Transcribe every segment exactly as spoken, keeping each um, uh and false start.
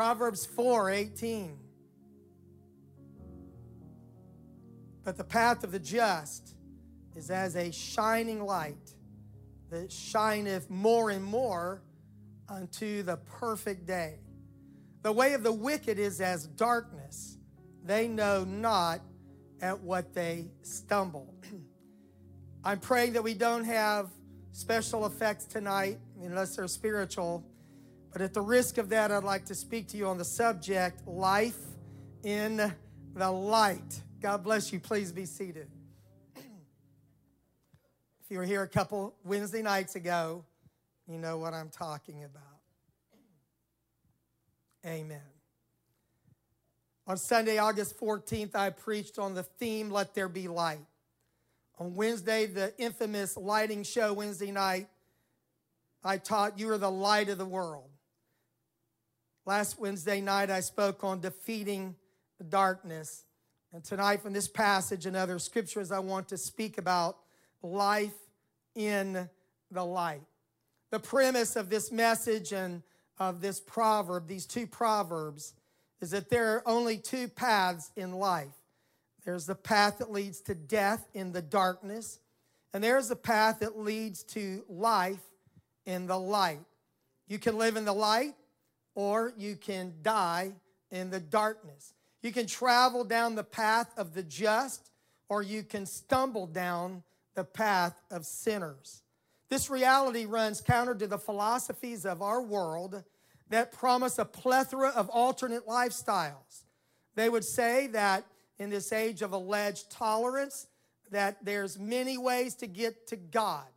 Proverbs four eighteen. But the path of the just is as a shining light that shineth more and more unto the perfect day. The way of the wicked is as darkness. They know not at what they stumble. I'm praying that we don't have special effects tonight, unless they're spiritual. But at the risk of that, I'd like to speak to you on the subject, life in the light. God bless you. Please be seated. If you were here a couple Wednesday nights ago, you know what I'm talking about. Amen. On Sunday, August fourteenth, I preached on the theme, Let There Be Light. On Wednesday, the infamous lighting show Wednesday night, I taught you are the light of the world. Last Wednesday night, I spoke on defeating the darkness. And tonight, from this passage and other scriptures, I want to speak about life in the light. The premise of this message and of this proverb, these two proverbs, is that there are only two paths in life. There's the path that leads to death in the darkness, and there's the path that leads to life in the light. You can live in the light, or you can die in the darkness. You can travel down the path of the just, or you can stumble down the path of sinners. This reality runs counter to the philosophies of our world that promise a plethora of alternate lifestyles. They would say that in this age of alleged tolerance, that there's many ways to get to God.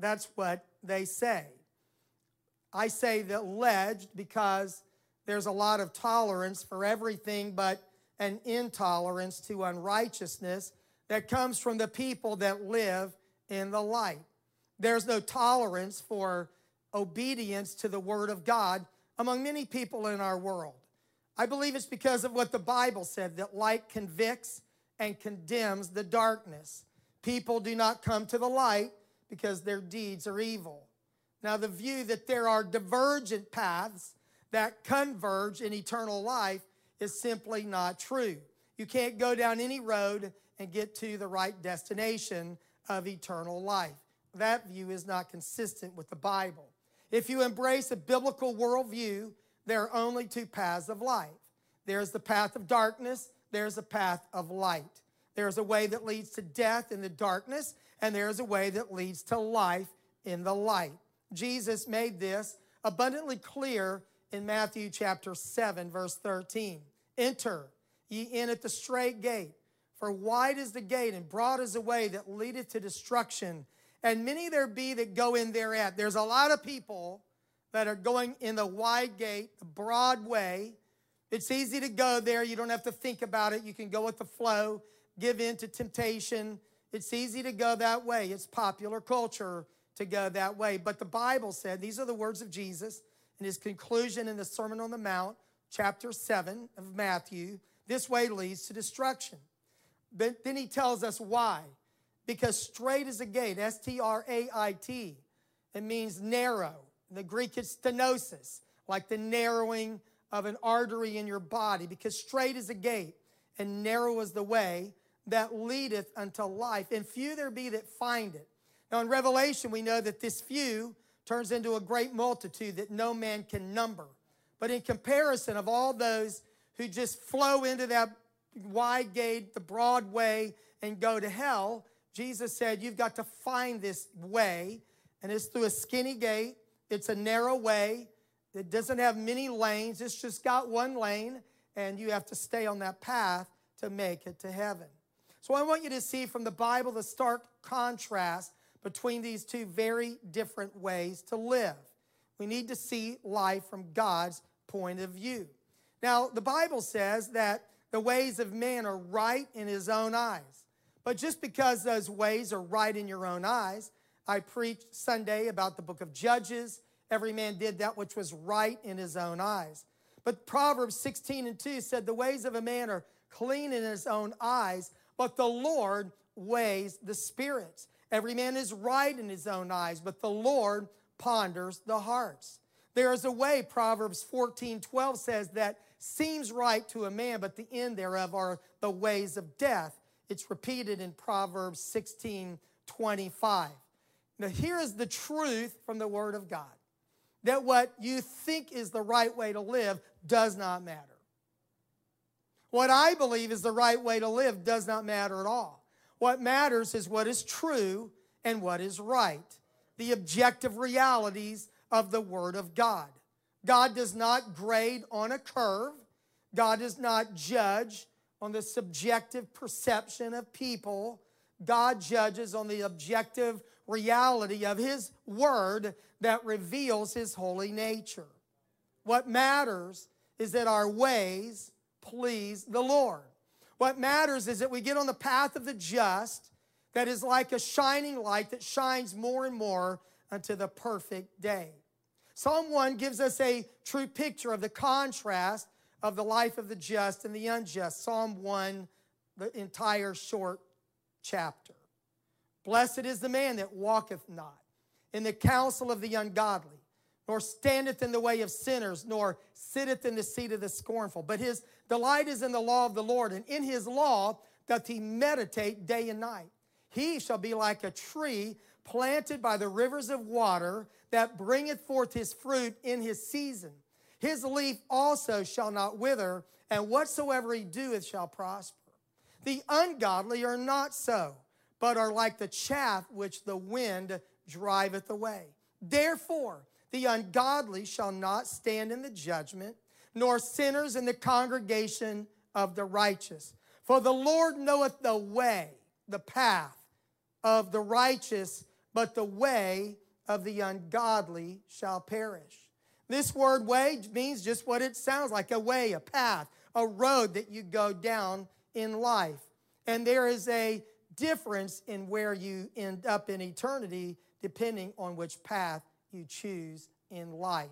That's what they say. I say the alleged because there's a lot of tolerance for everything but an intolerance to unrighteousness that comes from the people that live in the light. There's no tolerance for obedience to the word of God among many people in our world. I believe it's because of what the Bible said, that light convicts and condemns the darkness. People do not come to the light because their deeds are evil. Now, the view that there are divergent paths that converge in eternal life is simply not true. You can't go down any road and get to the right destination of eternal life. That view is not consistent with the Bible. If you embrace a biblical worldview, there are only two paths of life. There's the path of darkness. There's a path of light. There's a way that leads to death in the darkness, and there's a way that leads to life in the light. Jesus made this abundantly clear in Matthew chapter seven, verse thirteen. Enter ye in at the straight gate, for wide is the gate, and broad is the way that leadeth to destruction, and many there be that go in thereat. There's a lot of people that are going in the wide gate, the broad way. It's easy to go there. You don't have to think about it. You can go with the flow, give in to temptation. It's easy to go that way. It's popular culture to go that way. But the Bible said, these are the words of Jesus in his conclusion in the Sermon on the Mount, chapter seven of Matthew, this way leads to destruction. But then he tells us why. Because straight is a gate, S T R A I T. It means narrow. In the Greek, it's stenosis, like the narrowing of an artery in your body. Because straight is a gate, and narrow is the way that leadeth unto life. And few there be that find it. Now, in Revelation, we know that this few turns into a great multitude that no man can number. But in comparison of all those who just flow into that wide gate, the broad way, and go to hell, Jesus said, you've got to find this way, and it's through a skinny gate. It's a narrow way that doesn't have many lanes. It's just got one lane, and you have to stay on that path to make it to heaven. So I want you to see from the Bible the stark contrast between these two very different ways to live. We need to see life from God's point of view. Now, the Bible says that the ways of man are right in his own eyes. But just because those ways are right in your own eyes, I preached Sunday about the book of Judges. Every man did that which was right in his own eyes. But Proverbs sixteen and two said, the ways of a man are clean in his own eyes, but the Lord weighs the spirits. Every man is right in his own eyes, but the Lord ponders the hearts. There is a way, Proverbs fourteen twelve says, that seems right to a man, but the end thereof are the ways of death. It's repeated in Proverbs sixteen twenty-five. Now here is the truth from the Word of God, that what you think is the right way to live does not matter. What I believe is the right way to live does not matter at all. What matters is what is true and what is right, the objective realities of the Word of God. God does not grade on a curve. God does not judge on the subjective perception of people. God judges on the objective reality of His Word that reveals His holy nature. What matters is that our ways please the Lord. What matters is that we get on the path of the just that is like a shining light that shines more and more unto the perfect day. Psalm one gives us a true picture of the contrast of the life of the just and the unjust. Psalm one, the entire short chapter. Blessed is the man that walketh not in the counsel of the ungodly, nor standeth in the way of sinners, nor sitteth in the seat of the scornful. But his delight is in the law of the Lord, and in his law doth he meditate day and night. He shall be like a tree planted by the rivers of water, that bringeth forth his fruit in his season. His leaf also shall not wither, and whatsoever he doeth shall prosper. The ungodly are not so, but are like the chaff which the wind driveth away. Therefore, the ungodly shall not stand in the judgment, nor sinners in the congregation of the righteous. For the Lord knoweth the way, the path of the righteous, but the way of the ungodly shall perish. This word way means just what it sounds like, a way, a path, a road that you go down in life. And there is a difference in where you end up in eternity depending on which path you choose in life.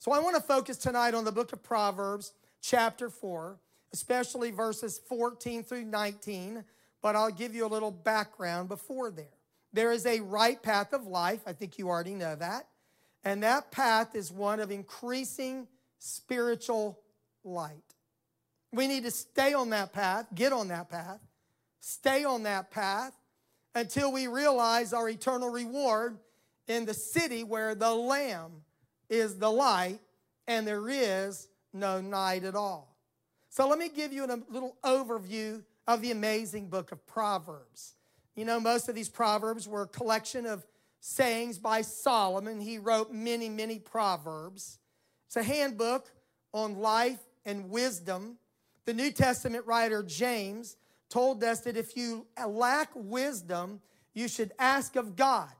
So I want to focus tonight on the book of Proverbs chapter four, especially verses fourteen through nineteen, but I'll give you a little background before there. There is a right path of life. I think you already know that. And that path is one of increasing spiritual light. We need to stay on that path, get on that path, stay on that path until we realize our eternal reward in the city where the Lamb is the light and there is no night at all. So let me give you a little overview of the amazing book of Proverbs. You know, most of these Proverbs were a collection of sayings by Solomon. He wrote many, many Proverbs. It's a handbook on life and wisdom. The New Testament writer James told us that if you lack wisdom, you should ask of God.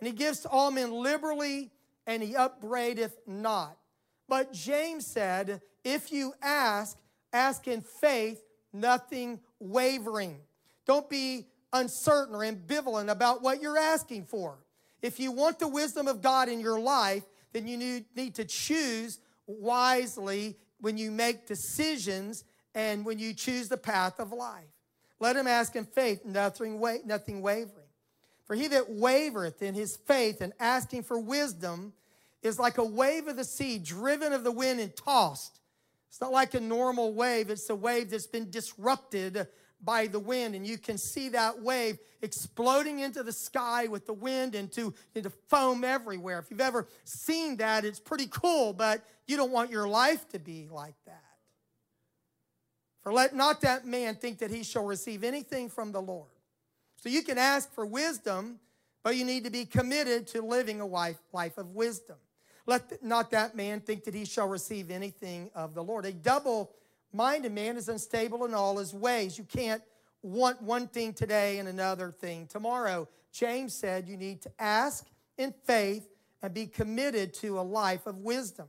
And he gives to all men liberally, and he upbraideth not. But James said, if you ask, ask in faith, nothing wavering. Don't be uncertain or ambivalent about what you're asking for. If you want the wisdom of God in your life, then you need to choose wisely when you make decisions and when you choose the path of life. Let him ask in faith, nothing, wa- nothing wavering. For he that wavereth in his faith and asking for wisdom is like a wave of the sea, driven of the wind and tossed. It's not like a normal wave. It's a wave that's been disrupted by the wind, and you can see that wave exploding into the sky with the wind and to, into foam everywhere. If you've ever seen that, it's pretty cool, but you don't want your life to be like that. For let not that man think that he shall receive anything from the Lord. So you can ask for wisdom, but you need to be committed to living a life of wisdom. Let not that man think that he shall receive anything of the Lord. A double minded man is unstable in all his ways. You can't want one thing today and another thing tomorrow. James said you need to ask in faith and be committed to a life of wisdom.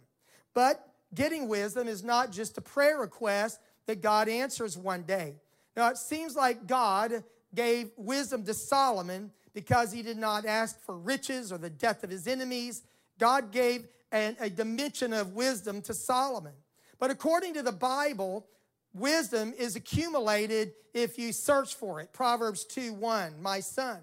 But getting wisdom is not just a prayer request that God answers one day. Now, it seems like God gave wisdom to Solomon because he did not ask for riches or the death of his enemies. God gave an, a dimension of wisdom to Solomon. But according to the Bible, wisdom is accumulated if you search for it. Proverbs two one, my son,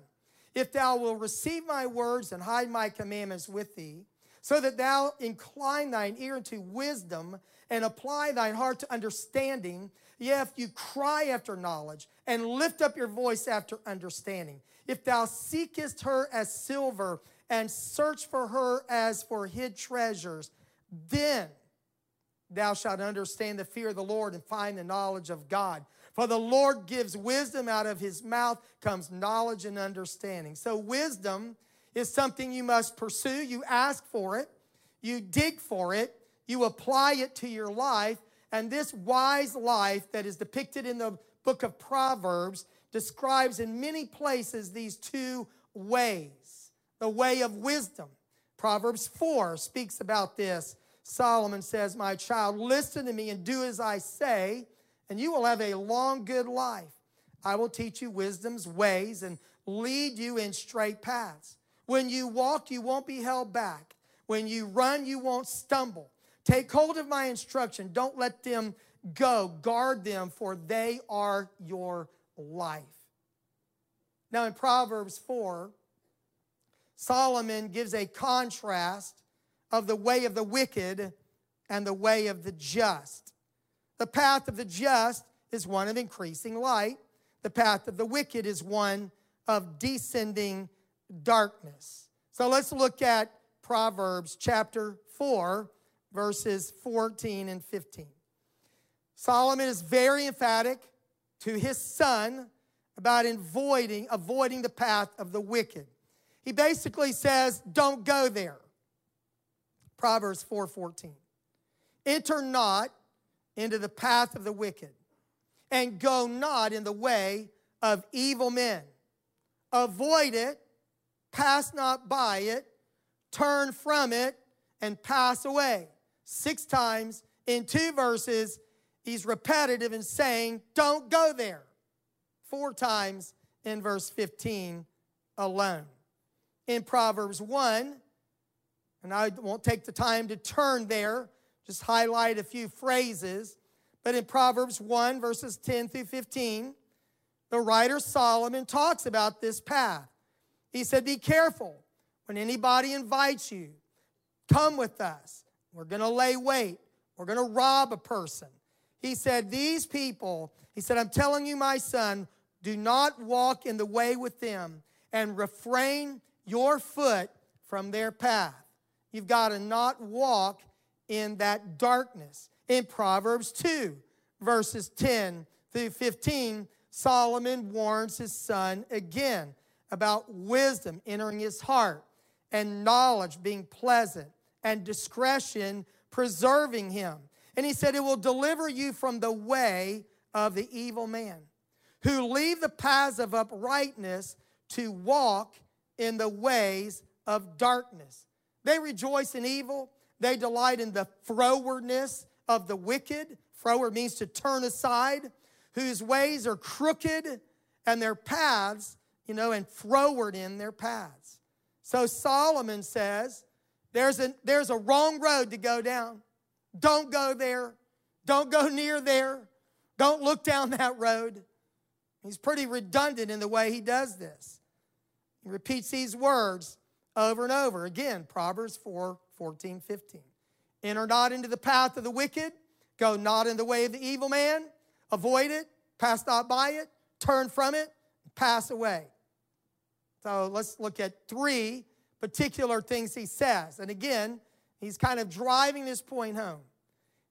if thou wilt receive my words and hide my commandments with thee, so that thou incline thine ear unto wisdom and apply thine heart to understanding. Yea, if you cry after knowledge and lift up your voice after understanding, if thou seekest her as silver and search for her as for hid treasures, then thou shalt understand the fear of the Lord and find the knowledge of God. For the Lord gives wisdom, out of his mouth comes knowledge and understanding. So wisdom is something you must pursue. You ask for it. You dig for it. You apply it to your life. And this wise life that is depicted in the book of Proverbs describes in many places these two ways. The way of wisdom. Proverbs four speaks about this. Solomon says, "My child, listen to me and do as I say, and you will have a long, good life. I will teach you wisdom's ways and lead you in straight paths. When you walk, you won't be held back. When you run, you won't stumble. Take hold of my instruction. Don't let them go. Guard them, for they are your life." Now, in Proverbs four, Solomon gives a contrast of the way of the wicked and the way of the just. The path of the just is one of increasing light. The path of the wicked is one of descending darkness. So let's look at Proverbs chapter four, verses fourteen and fifteen. Solomon is very emphatic to his son about avoiding, avoiding the path of the wicked. He basically says, don't go there. Proverbs four fourteen. Enter not into the path of the wicked, and go not in the way of evil men. Avoid it, pass not by it, turn from it, and pass away. Six times in two verses, he's repetitive in saying, don't go there. Four times in verse fifteen alone. In Proverbs one, and I won't take the time to turn there, just highlight a few phrases. But in Proverbs one, verses ten through fifteen, the writer Solomon talks about this path. He said, be careful when anybody invites you. Come with us. We're going to lay wait. We're going to rob a person. He said, these people, he said, I'm telling you, my son, do not walk in the way with them, and refrain your foot from their path. You've got to not walk in that darkness. In Proverbs two, verses ten through fifteen, Solomon warns his son again about wisdom entering his heart, and knowledge being pleasant, and discretion preserving him. And he said, it will deliver you from the way of the evil man, who leave the paths of uprightness to walk in the ways of darkness. They rejoice in evil. They delight in the frowardness of the wicked. Froward means to turn aside, whose ways are crooked, and their paths, you know, and froward in their paths. So Solomon says, there's a, there's a wrong road to go down. Don't go there. Don't go near there. Don't look down that road. He's pretty redundant in the way he does this. He repeats these words over and over again. Proverbs four, fourteen, fifteen. Enter not into the path of the wicked. Go not in the way of the evil man. Avoid it. Pass not by it. Turn from it. Pass away. So let's look at three particular things he says. And again, he's kind of driving this point home.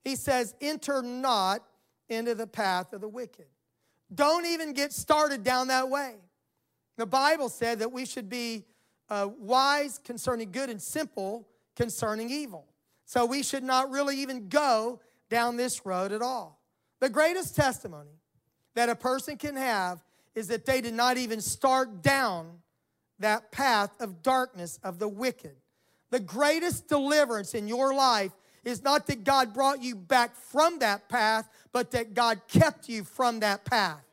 He says, enter not into the path of the wicked. Don't even get started down that way. The Bible said that we should be uh, wise concerning good and simple concerning evil. So we should not really even go down this road at all. The greatest testimony that a person can have is that they did not even start down that path of darkness of the wicked. The greatest deliverance in your life is not that God brought you back from that path, but that God kept you from that path.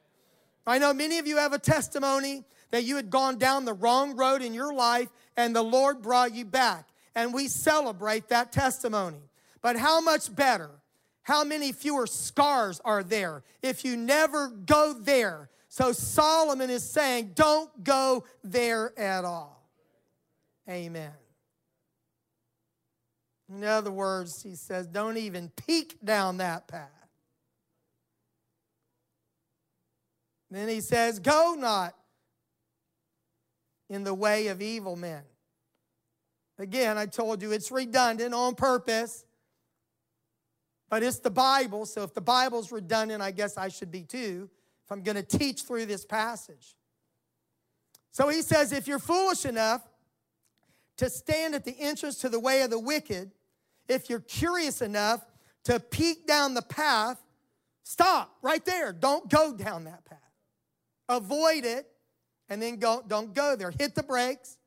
I know many of you have a testimony that you had gone down the wrong road in your life, and the Lord brought you back. And we celebrate that testimony. But how much better, how many fewer scars are there if you never go there? So Solomon is saying, don't go there at all. Amen. In other words, he says, don't even peek down that path. Then he says, go not in the way of evil men. Again, I told you it's redundant on purpose. But it's the Bible, so if the Bible's redundant, I guess I should be too, if I'm going to teach through this passage. So he says, if you're foolish enough to stand at the entrance to the way of the wicked, if you're curious enough to peek down the path, stop right there. Don't go down that path. Avoid it, and then go, don't go there. Hit the brakes,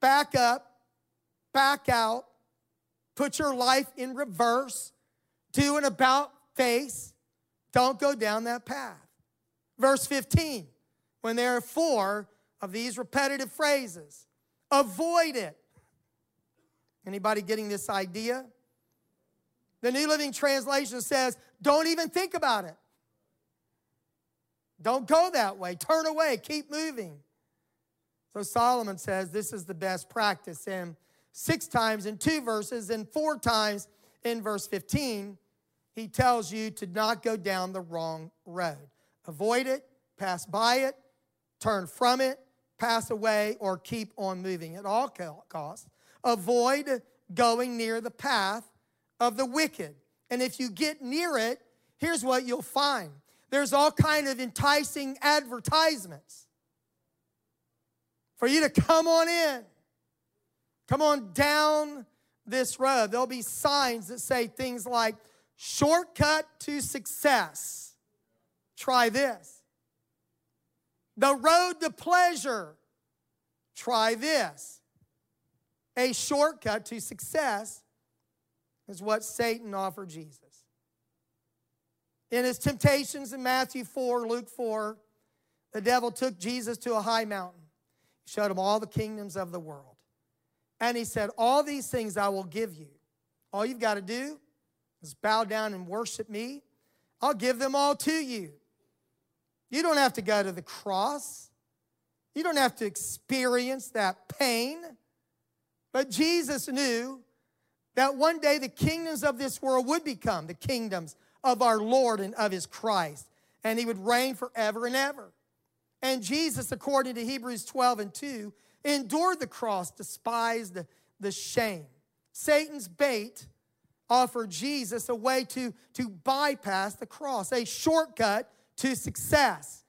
back up, back out, put your life in reverse, do an about face. Don't go down that path. Verse fifteen, when there are four of these repetitive phrases, avoid it. Anybody getting this idea? The New Living Translation says, don't even think about it. Don't go that way. Turn away. Keep moving. So Solomon says this is the best practice. And six times in two verses and four times in verse fifteen, he tells you to not go down the wrong road. Avoid it, pass by it, turn from it, pass away, or keep on moving at all costs. Avoid going near the path of the wicked. And if you get near it, here's what you'll find. There's all kind of enticing advertisements for you to come on in. Come on down this road. There'll be signs that say things like, shortcut to success. Try this. The road to pleasure. Try this. A shortcut to success is what Satan offered Jesus. In his temptations in Matthew four, Luke four, the devil took Jesus to a high mountain. He showed him all the kingdoms of the world. And he said, all these things I will give you. All you've got to do is bow down and worship me. I'll give them all to you. You don't have to go to the cross. You don't have to experience that pain. But Jesus knew that one day the kingdoms of this world would become the kingdoms of our Lord and of his Christ. And he would reign forever and ever. And Jesus, according to Hebrews twelve and two, endured the cross, despised the shame. Satan's bait offered Jesus a way to, to bypass the cross, a shortcut to success.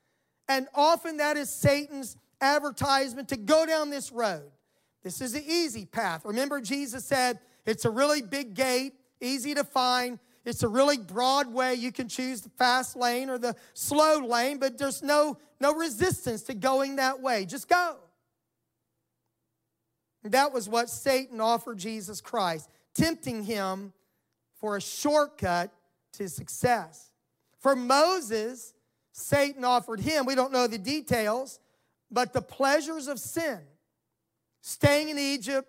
And often that is Satan's advertisement to go down this road. This is the easy path. Remember, Jesus said, it's a really big gate, easy to find. It's a really broad way. You can choose the fast lane or the slow lane, but there's no, no resistance to going that way. Just go. That was what Satan offered Jesus Christ, tempting him for a shortcut to success. For Moses, Satan offered him, we don't know the details, but the pleasures of sin, staying in Egypt,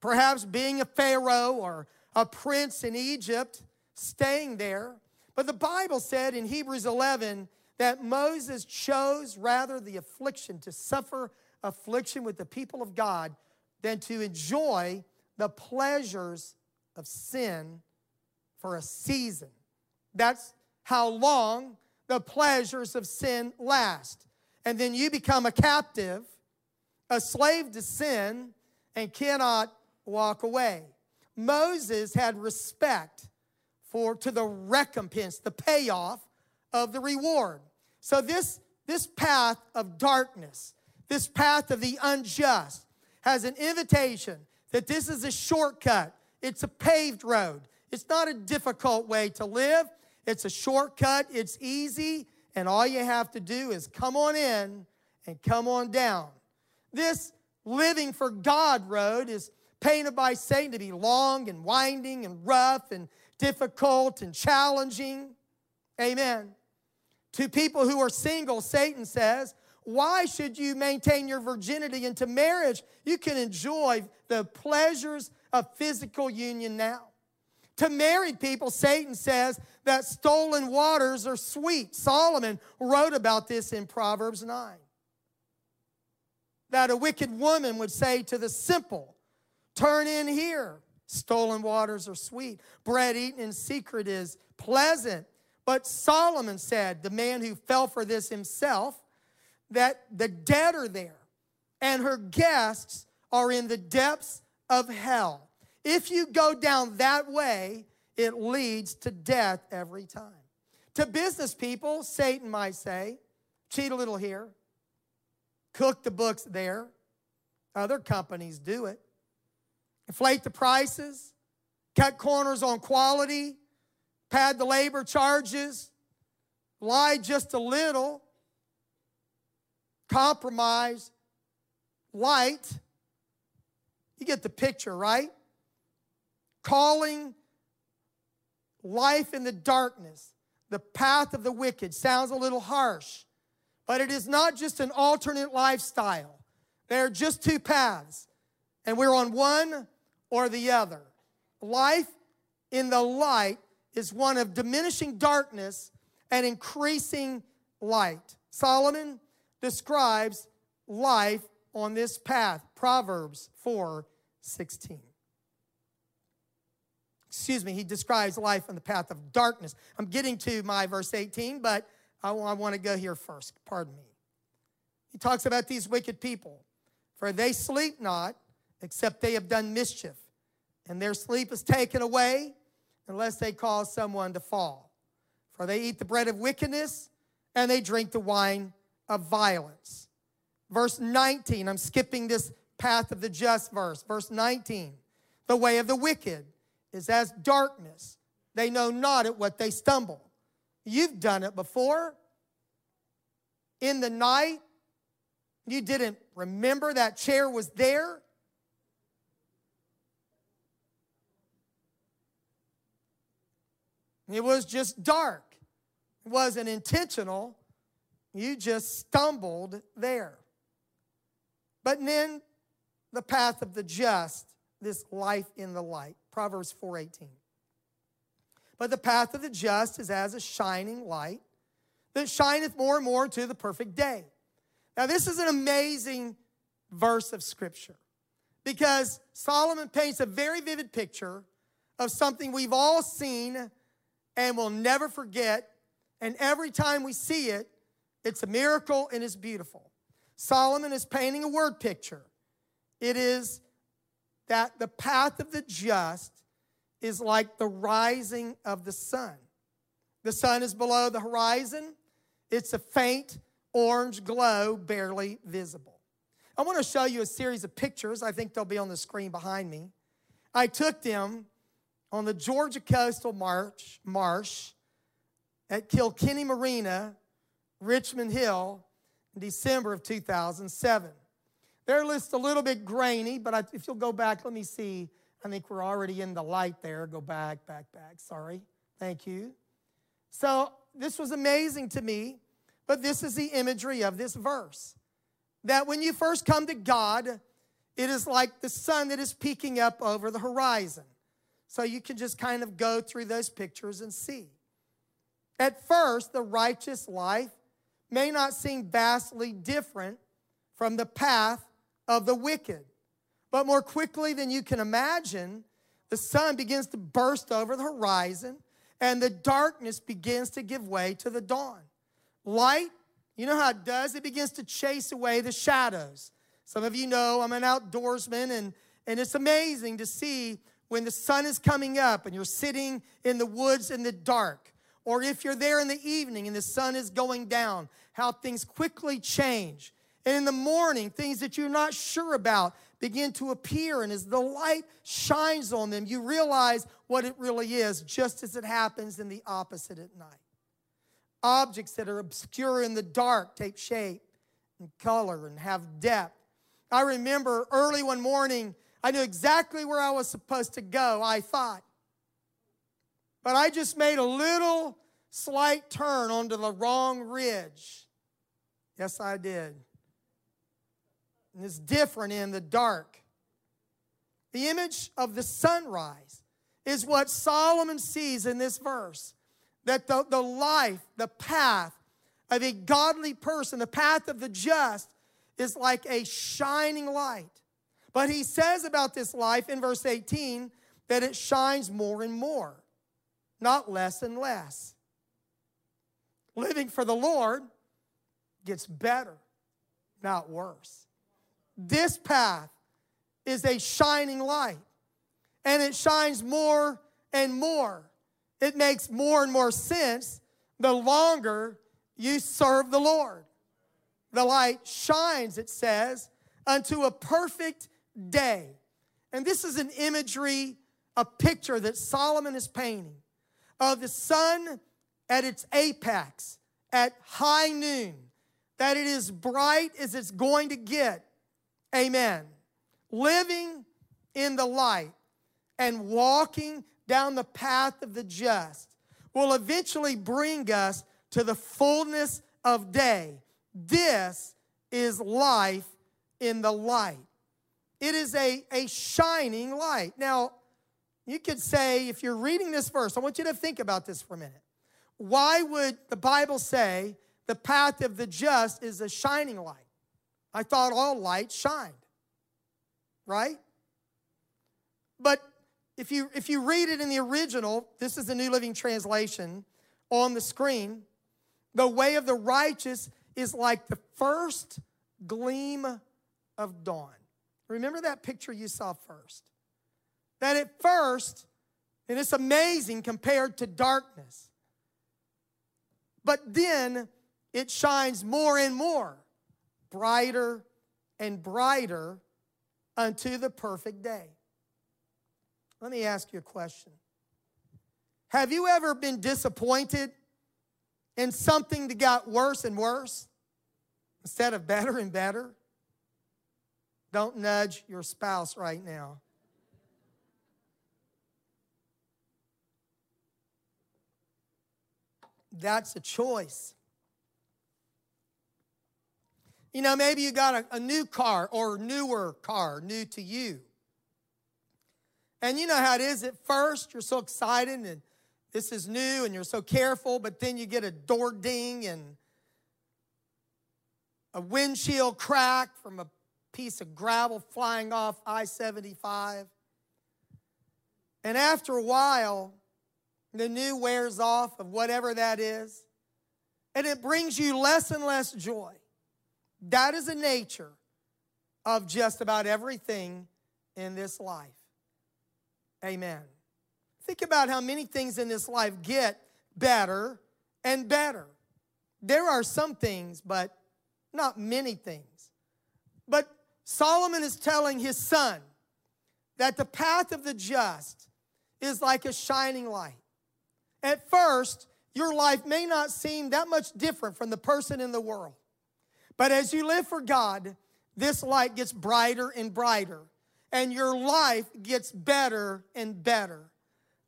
perhaps being a pharaoh or a prince in Egypt, staying there. But the Bible said in Hebrews eleven that Moses chose rather the affliction, to suffer affliction with the people of God, than to enjoy the pleasures of sin for a season. That's how long the pleasures of sin last. And then you become a captive, a slave to sin, and cannot walk away. Moses had respect for to the recompense, the payoff of the reward. So this, this path of darkness, this path of the unjust, has an invitation that this is a shortcut. It's a paved road. It's not a difficult way to live. It's a shortcut. It's easy. And all you have to do is come on in and come on down. This living for God road is painted by Satan to be long and winding and rough and difficult and challenging. Amen. To people who are single, Satan says, why should you maintain your virginity into marriage? You can enjoy the pleasures of physical union now. To married people, Satan says that stolen waters are sweet. Solomon wrote about this in Proverbs nine. That a wicked woman would say to the simple, turn in here, Stolen waters are sweet. Bread eaten in secret is pleasant. But Solomon said, the man who fell for this himself, that the dead are there and her guests are in the depths of hell. If you go down that way, it leads to death every time. To business people, Satan might say, cheat a little here, cook the books there. Other companies do it. Inflate the prices, cut corners on quality, pad the labor charges, lie just a little, compromise, light. You get the picture, right? Calling life in the darkness, the path of the wicked. Sounds a little harsh, but it is not just an alternate lifestyle. There are just two paths, and we're on one or the other. Life in the light is one of diminishing darkness and increasing light. Solomon describes life on this path, Proverbs four sixteen. Excuse me, he describes life on the path of darkness. I'm getting to my verse eighteen, but I, I want to go here first. Pardon me. He talks about these wicked people. For they sleep not, except they have done mischief, and their sleep is taken away, unless they cause someone to fall. For they eat the bread of wickedness, and they drink the wine of violence. Verse nineteen, I'm skipping this path of the just verse. Verse nineteen, the way of the wicked is as darkness. They know not at what they stumble. You've done it before. In the night, you didn't remember that chair was there. It was just dark. It wasn't intentional. You just stumbled there. But then the path of the just, this life in the light. Proverbs four eighteen. But the path of the just is as a shining light that shineth more and more to the perfect day. Now this is an amazing verse of Scripture, because Solomon paints a very vivid picture of something we've all seen and we'll never forget. And every time we see it, it's a miracle and it's beautiful. Solomon is painting a word picture. It is that the path of the just is like the rising of the sun. The sun is below the horizon. It's a faint orange glow, barely visible. I want to show you a series of pictures. I think they'll be on the screen behind me. I took them on the Georgia Coastal Marsh, Marsh at Kilkenny Marina, Richmond Hill, in December of two thousand seven. Their list's a little bit grainy, but I, if you'll go back, let me see. I think we're already in the light there. Go back, back, back. Sorry. Thank you. So this was amazing to me, but this is the imagery of this verse. That when you first come to God, it is like the sun that is peeking up over the horizon. So you can just kind of go through those pictures and see. At first, the righteous life may not seem vastly different from the path of the wicked. But more quickly than you can imagine, the sun begins to burst over the horizon and the darkness begins to give way to the dawn. Light, you know how it does? It begins to chase away the shadows. Some of you know I'm an outdoorsman, and, and it's amazing to see when the sun is coming up and you're sitting in the woods in the dark, or if you're there in the evening and the sun is going down, how things quickly change. And in the morning, things that you're not sure about begin to appear, and as the light shines on them, you realize what it really is, just as it happens in the opposite at night. Objects that are obscure in the dark take shape and color and have depth. I remember early one morning, I knew exactly where I was supposed to go, I thought. But I just made a little slight turn onto the wrong ridge. Yes, I did. And it's different in the dark. The image of the sunrise is what Solomon sees in this verse. That the, the life, the path of a godly person, the path of the just, is like a shining light. But he says about this life in verse eighteen that it shines more and more, not less and less. Living for the Lord gets better, not worse. This path is a shining light, and it shines more and more. It makes more and more sense the longer you serve the Lord. The light shines, it says, unto a perfect day. And this is an imagery, a picture that Solomon is painting of the sun at its apex, at high noon, that it is bright as it's going to get. Amen. Living in the light and walking down the path of the just will eventually bring us to the fullness of day. This is life in the light. It is a, a shining light. Now, you could say, if you're reading this verse, I want you to think about this for a minute. Why would the Bible say the path of the just is a shining light? I thought all light shined, right? But if you, if you read it in the original, this is the New Living Translation on the screen, the way of the righteous is like the first gleam of dawn. Remember that picture you saw first. That at first, and it's amazing compared to darkness, but then it shines more and more, brighter and brighter unto the perfect day. Let me ask you a question. Have you ever been disappointed in something that got worse and worse instead of better and better? Don't nudge your spouse right now. That's a choice. You know, maybe you got a, a new car or newer car, new to you. And you know how it is. At first, you're so excited and this is new and you're so careful, but then you get a door ding and a windshield crack from a piece of gravel flying off I seventy-five. And after a while, the new wears off of whatever that is, and it brings you less and less joy. That is the nature of just about everything in this life. Amen. Think about how many things in this life get better and better. There are some things, but not many things. But Solomon is telling his son that the path of the just is like a shining light. At first, your life may not seem that much different from the person in the world. But as you live for God, this light gets brighter and brighter, and your life gets better and better.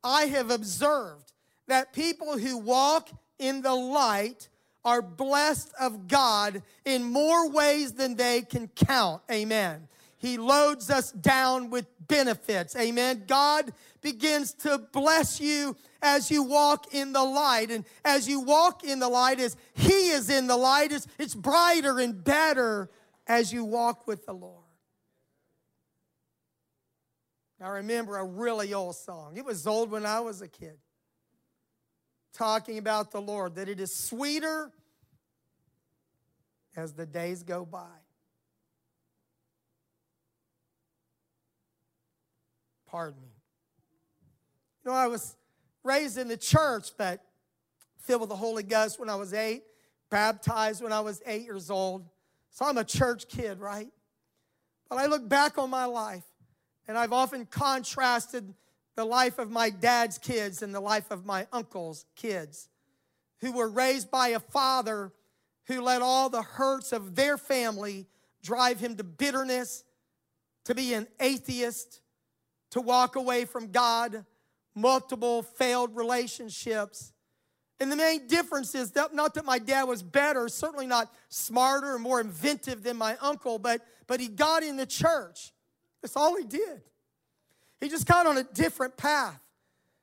I have observed that people who walk in the light are blessed of God in more ways than they can count. Amen. He loads us down with benefits. Amen. God begins to bless you as you walk in the light. And as you walk in the light, as He is in the light, it's, it's brighter and better as you walk with the Lord. I remember a really old song. It was old when I was a kid. Talking about the Lord, that it is sweeter as the days go by. Pardon me. You know, I was raised in the church, but filled with the Holy Ghost when I was eight, baptized when I was eight years old. So I'm a church kid, right? But I look back on my life, and I've often contrasted the life of my dad's kids and the life of my uncle's kids, who were raised by a father who let all the hurts of their family drive him to bitterness, to be an atheist, to walk away from God, multiple failed relationships. And the main difference is that not that my dad was better, certainly not smarter or more inventive than my uncle, but, but he got in the church. That's all he did. He just got on a different path.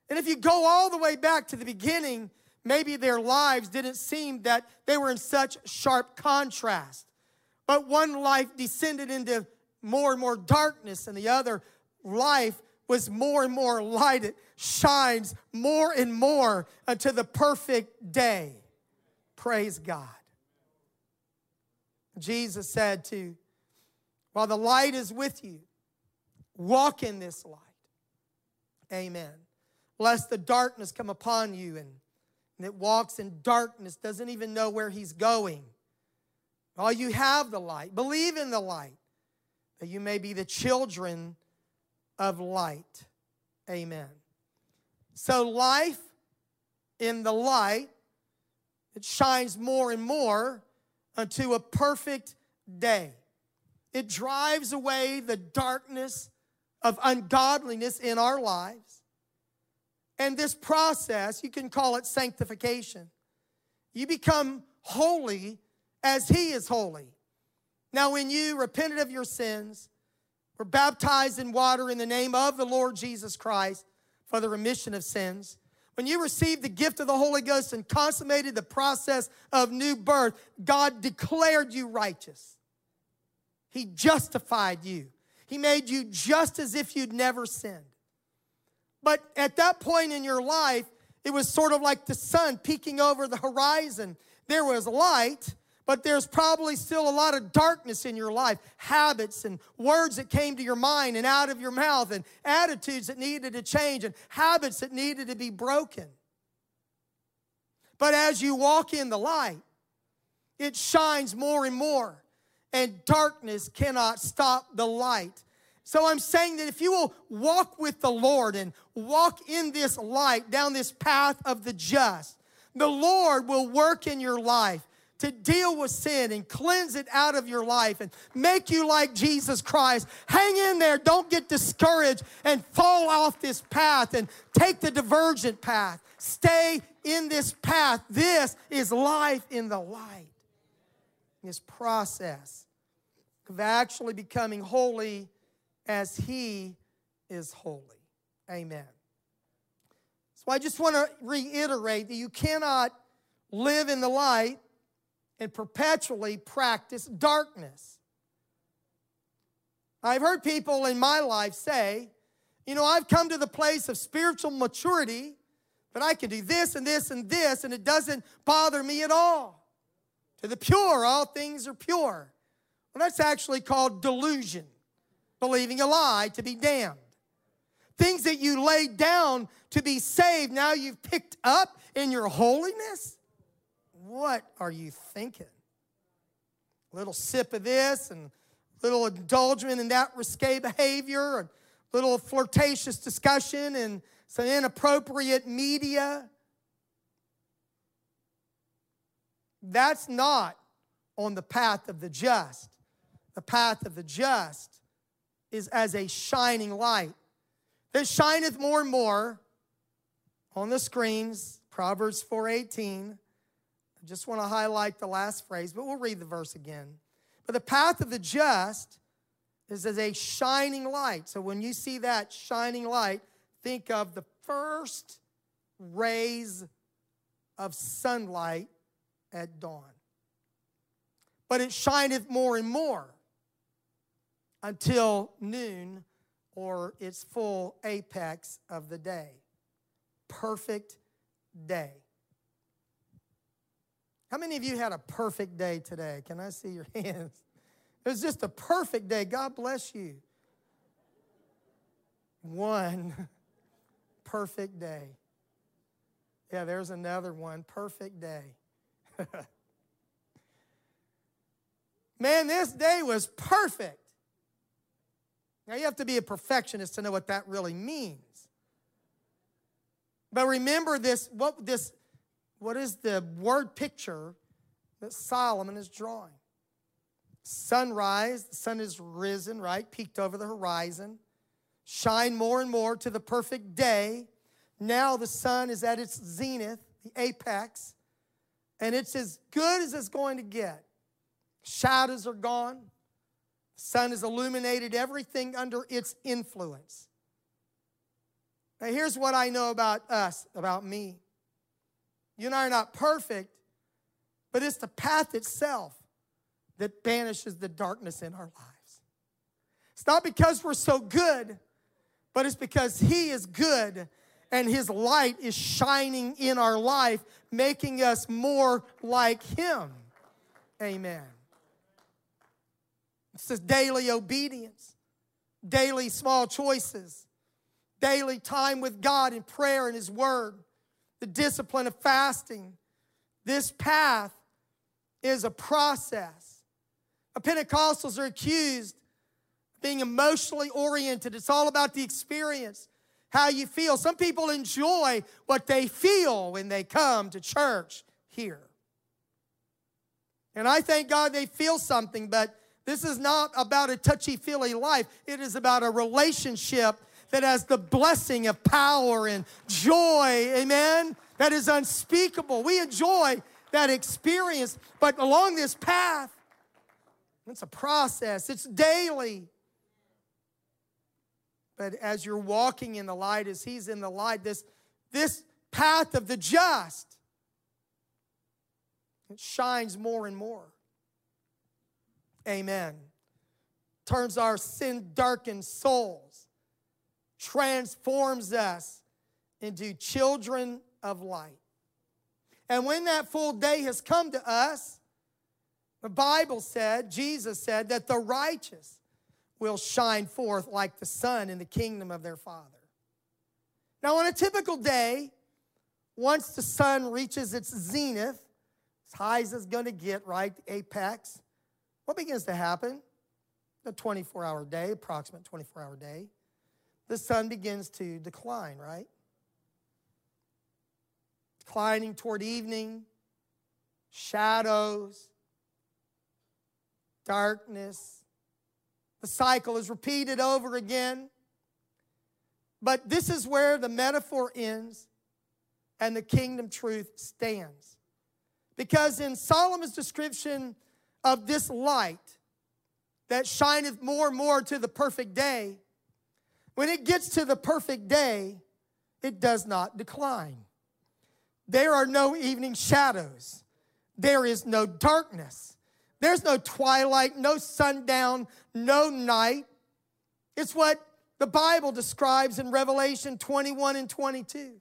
And if you go all the way back to the beginning, maybe their lives didn't seem that they were in such sharp contrast. But one life descended into more and more darkness, and the other life was more and more lighted, shines more and more unto the perfect day. Praise God. Jesus said to, while the light is with you, walk in this light. Amen. Lest the darkness come upon you, and, and it walks in darkness, doesn't even know where he's going. While you have the light, believe in the light, that you may be the children of light. Amen. So life in the light, it shines more and more unto a perfect day. It drives away the darkness of ungodliness in our lives. And this process, you can call it sanctification. You become holy as he is holy. Now, when you repented of your sins, were baptized in water in the name of the Lord Jesus Christ for the remission of sins, when you received the gift of the Holy Ghost and consummated the process of new birth, God declared you righteous. He justified you. He made you just as if you'd never sinned. But at that point in your life, it was sort of like the sun peeking over the horizon. There was light, but there's probably still a lot of darkness in your life. Habits and words that came to your mind and out of your mouth, and attitudes that needed to change, and habits that needed to be broken. But as you walk in the light, it shines more and more, and darkness cannot stop the light. So I'm saying that if you will walk with the Lord and walk in this light, down this path of the just, the Lord will work in your life to deal with sin and cleanse it out of your life and make you like Jesus Christ. Hang in there. Don't get discouraged and fall off this path and take the divergent path. Stay in this path. This is life in the light. This process of actually becoming holy as he is holy. Amen. So I just want to reiterate that you cannot live in the light and perpetually practice darkness. I've heard people in my life say, you know, I've come to the place of spiritual maturity, but I can do this and this and this, and it doesn't bother me at all. To the pure, all things are pure. Well, that's actually called delusion, believing a lie to be damned. Things that you laid down to be saved, now you've picked up in your holiness? What are you thinking? A little sip of this and a little indulgement in that risque behavior, a little flirtatious discussion and some inappropriate media. That's not on the path of the just. The path of the just is as a shining light that shineth more and more. On the screens, Proverbs four eighteen. I just want to highlight the last phrase, but we'll read the verse again. But the path of the just is as a shining light. So when you see that shining light, think of the first rays of sunlight at dawn. But it shineth more and more until noon or its full apex of the day. Perfect day. How many of you had a perfect day today? Can I see your hands? It was just a perfect day. God bless you. One perfect day. Yeah, there's another one. Perfect day. Man, this day was perfect. Now, you have to be a perfectionist to know what that really means. But remember this, what this... What is the word picture that Solomon is drawing? Sunrise, the sun is risen, right? Peeked over the horizon. Shine more and more to the perfect day. Now the sun is at its zenith, the apex, and it's as good as it's going to get. Shadows are gone. The sun has illuminated everything under its influence. Now here's what I know about us, about me. You and I are not perfect, but it's the path itself that banishes the darkness in our lives. It's not because we're so good, but it's because He is good and His light is shining in our life, making us more like Him. Amen. It says daily obedience, daily small choices, daily time with God in prayer and His Word, the discipline of fasting. This path is a process. The Pentecostals are accused of being emotionally oriented. It's all about the experience, how you feel. Some people enjoy what they feel when they come to church here. And I thank God they feel something, but this is not about a touchy-feely life. It is about a relationship that has the blessing of power and joy, amen, that is unspeakable. We enjoy that experience, but along this path, it's a process. It's daily. But as you're walking in the light, as He's in the light, this, this path of the just, it shines more and more. Amen. Turns our sin-darkened souls, transforms us into children of light. And when that full day has come to us, the Bible said, Jesus said, that the righteous will shine forth like the sun in the kingdom of their Father. Now, on a typical day, once the sun reaches its zenith, as high as it's going to get, right, the apex, what begins to happen? The twenty-four hour day, approximate twenty-four hour day, the sun begins to decline, right? Declining toward evening, shadows, darkness. The cycle is repeated over again. But this is where the metaphor ends and the kingdom truth stands. Because in Solomon's description of this light that shineth more and more to the perfect day, when it gets to the perfect day, it does not decline. There are no evening shadows. There is no darkness. There's no twilight, no sundown, no night. It's what the Bible describes in Revelation twenty-one and twenty-two.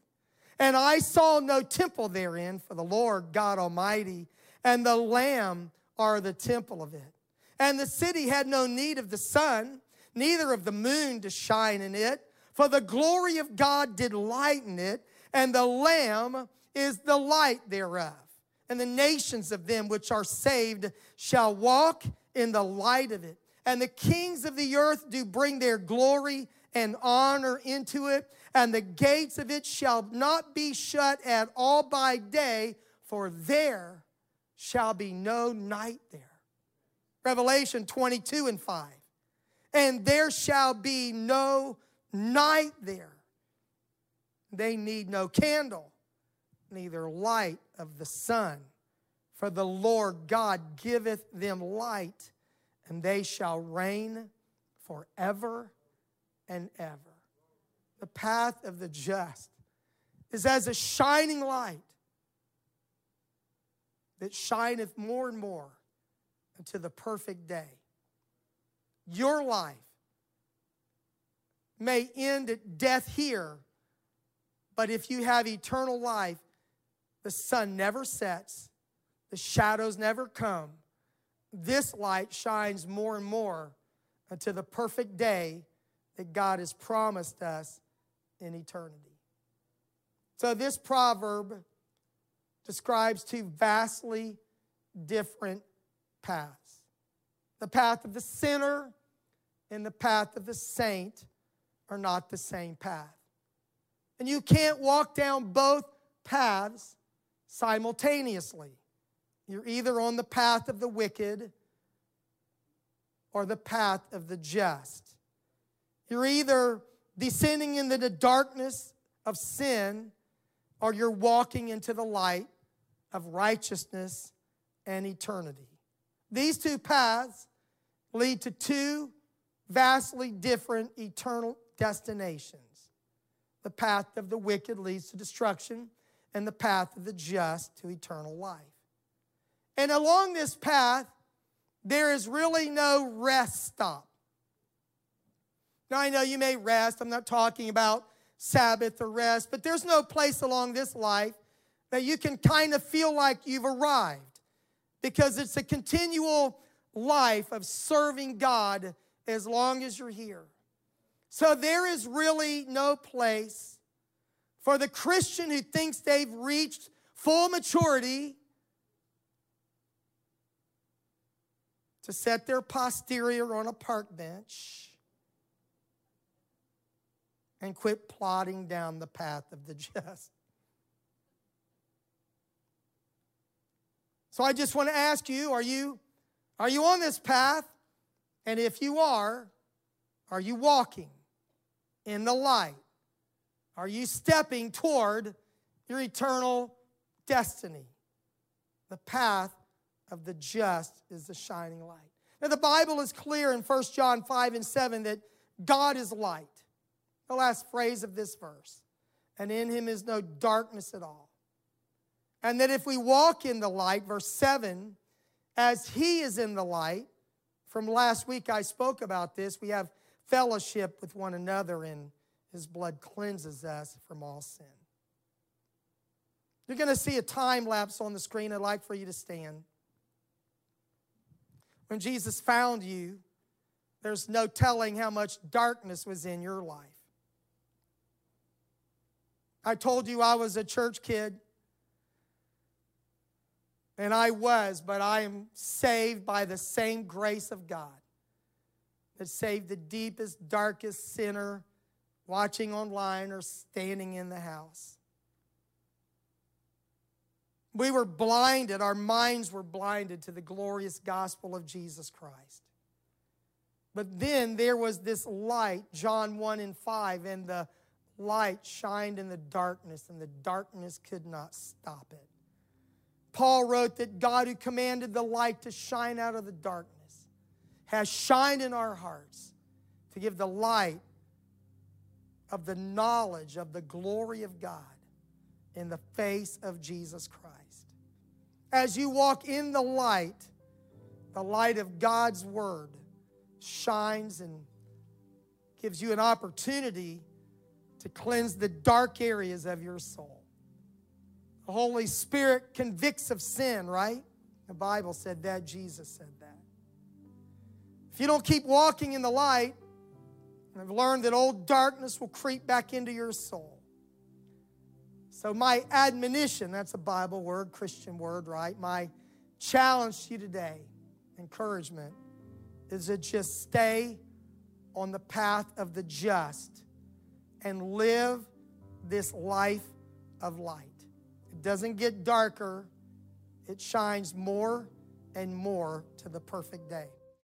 And I saw no temple therein, for the Lord God Almighty and the Lamb are the temple of it. And the city had no need of the sun, neither of the moon to shine in it, for the glory of God did lighten it, and the Lamb is the light thereof. And the nations of them which are saved shall walk in the light of it. And the kings of the earth do bring their glory and honor into it, and the gates of it shall not be shut at all by day, for there shall be no night there. Revelation twenty-two and five. And there shall be no night there. They need no candle, neither light of the sun. For the Lord God giveth them light, and they shall reign forever and ever. The path of the just is as a shining light that shineth more and more unto the perfect day. Your life may end at death here, but if you have eternal life, the sun never sets, the shadows never come. This light shines more and more unto the perfect day that God has promised us in eternity. So this proverb describes two vastly different paths. The path of the sinner and the path of the saint are not the same path. And you can't walk down both paths simultaneously. You're either on the path of the wicked or the path of the just. You're either descending into the darkness of sin or you're walking into the light of righteousness and eternity. These two paths lead to two vastly different eternal destinations. The path of the wicked leads to destruction, and the path of the just to eternal life. And along this path, there is really no rest stop. Now, I know you may rest. I'm not talking about Sabbath or rest, but there's no place along this life that you can kind of feel like you've arrived, because it's a continual life of serving God as long as you're here. So there is really no place for the Christian who thinks they've reached full maturity to set their posterior on a park bench and quit plodding down the path of the just. So I just want to ask you, are you, are you on this path? And if you are, are you walking in the light? Are you stepping toward your eternal destiny? The path of the just is the shining light. Now, the Bible is clear in First John five and seven that God is light. The last phrase of this verse. And in him is no darkness at all. And that if we walk in the light, verse seven, as he is in the light, from last week I spoke about this, we have fellowship with one another, and his blood cleanses us from all sin. You're going to see a time lapse on the screen. I'd like for you to stand. When Jesus found you, there's no telling how much darkness was in your life. I told you I was a church kid. And I was, but I am saved by the same grace of God that saved the deepest, darkest sinner watching online or standing in the house. We were blinded, our minds were blinded to the glorious gospel of Jesus Christ. But then there was this light, John one and five, and the light shined in the darkness, and the darkness could not stop it. Paul wrote that God, who commanded the light to shine out of the darkness, has shined in our hearts to give the light of the knowledge of the glory of God in the face of Jesus Christ. As you walk in the light, the light of God's word shines and gives you an opportunity to cleanse the dark areas of your soul. The Holy Spirit convicts of sin, right? The Bible said that. Jesus said that. If you don't keep walking in the light, and I've learned that old darkness will creep back into your soul. So my admonition, that's a Bible word, Christian word, right? My challenge to you today, encouragement, is to just stay on the path of the just and live this life of light. It doesn't get darker. It shines more and more to the perfect day.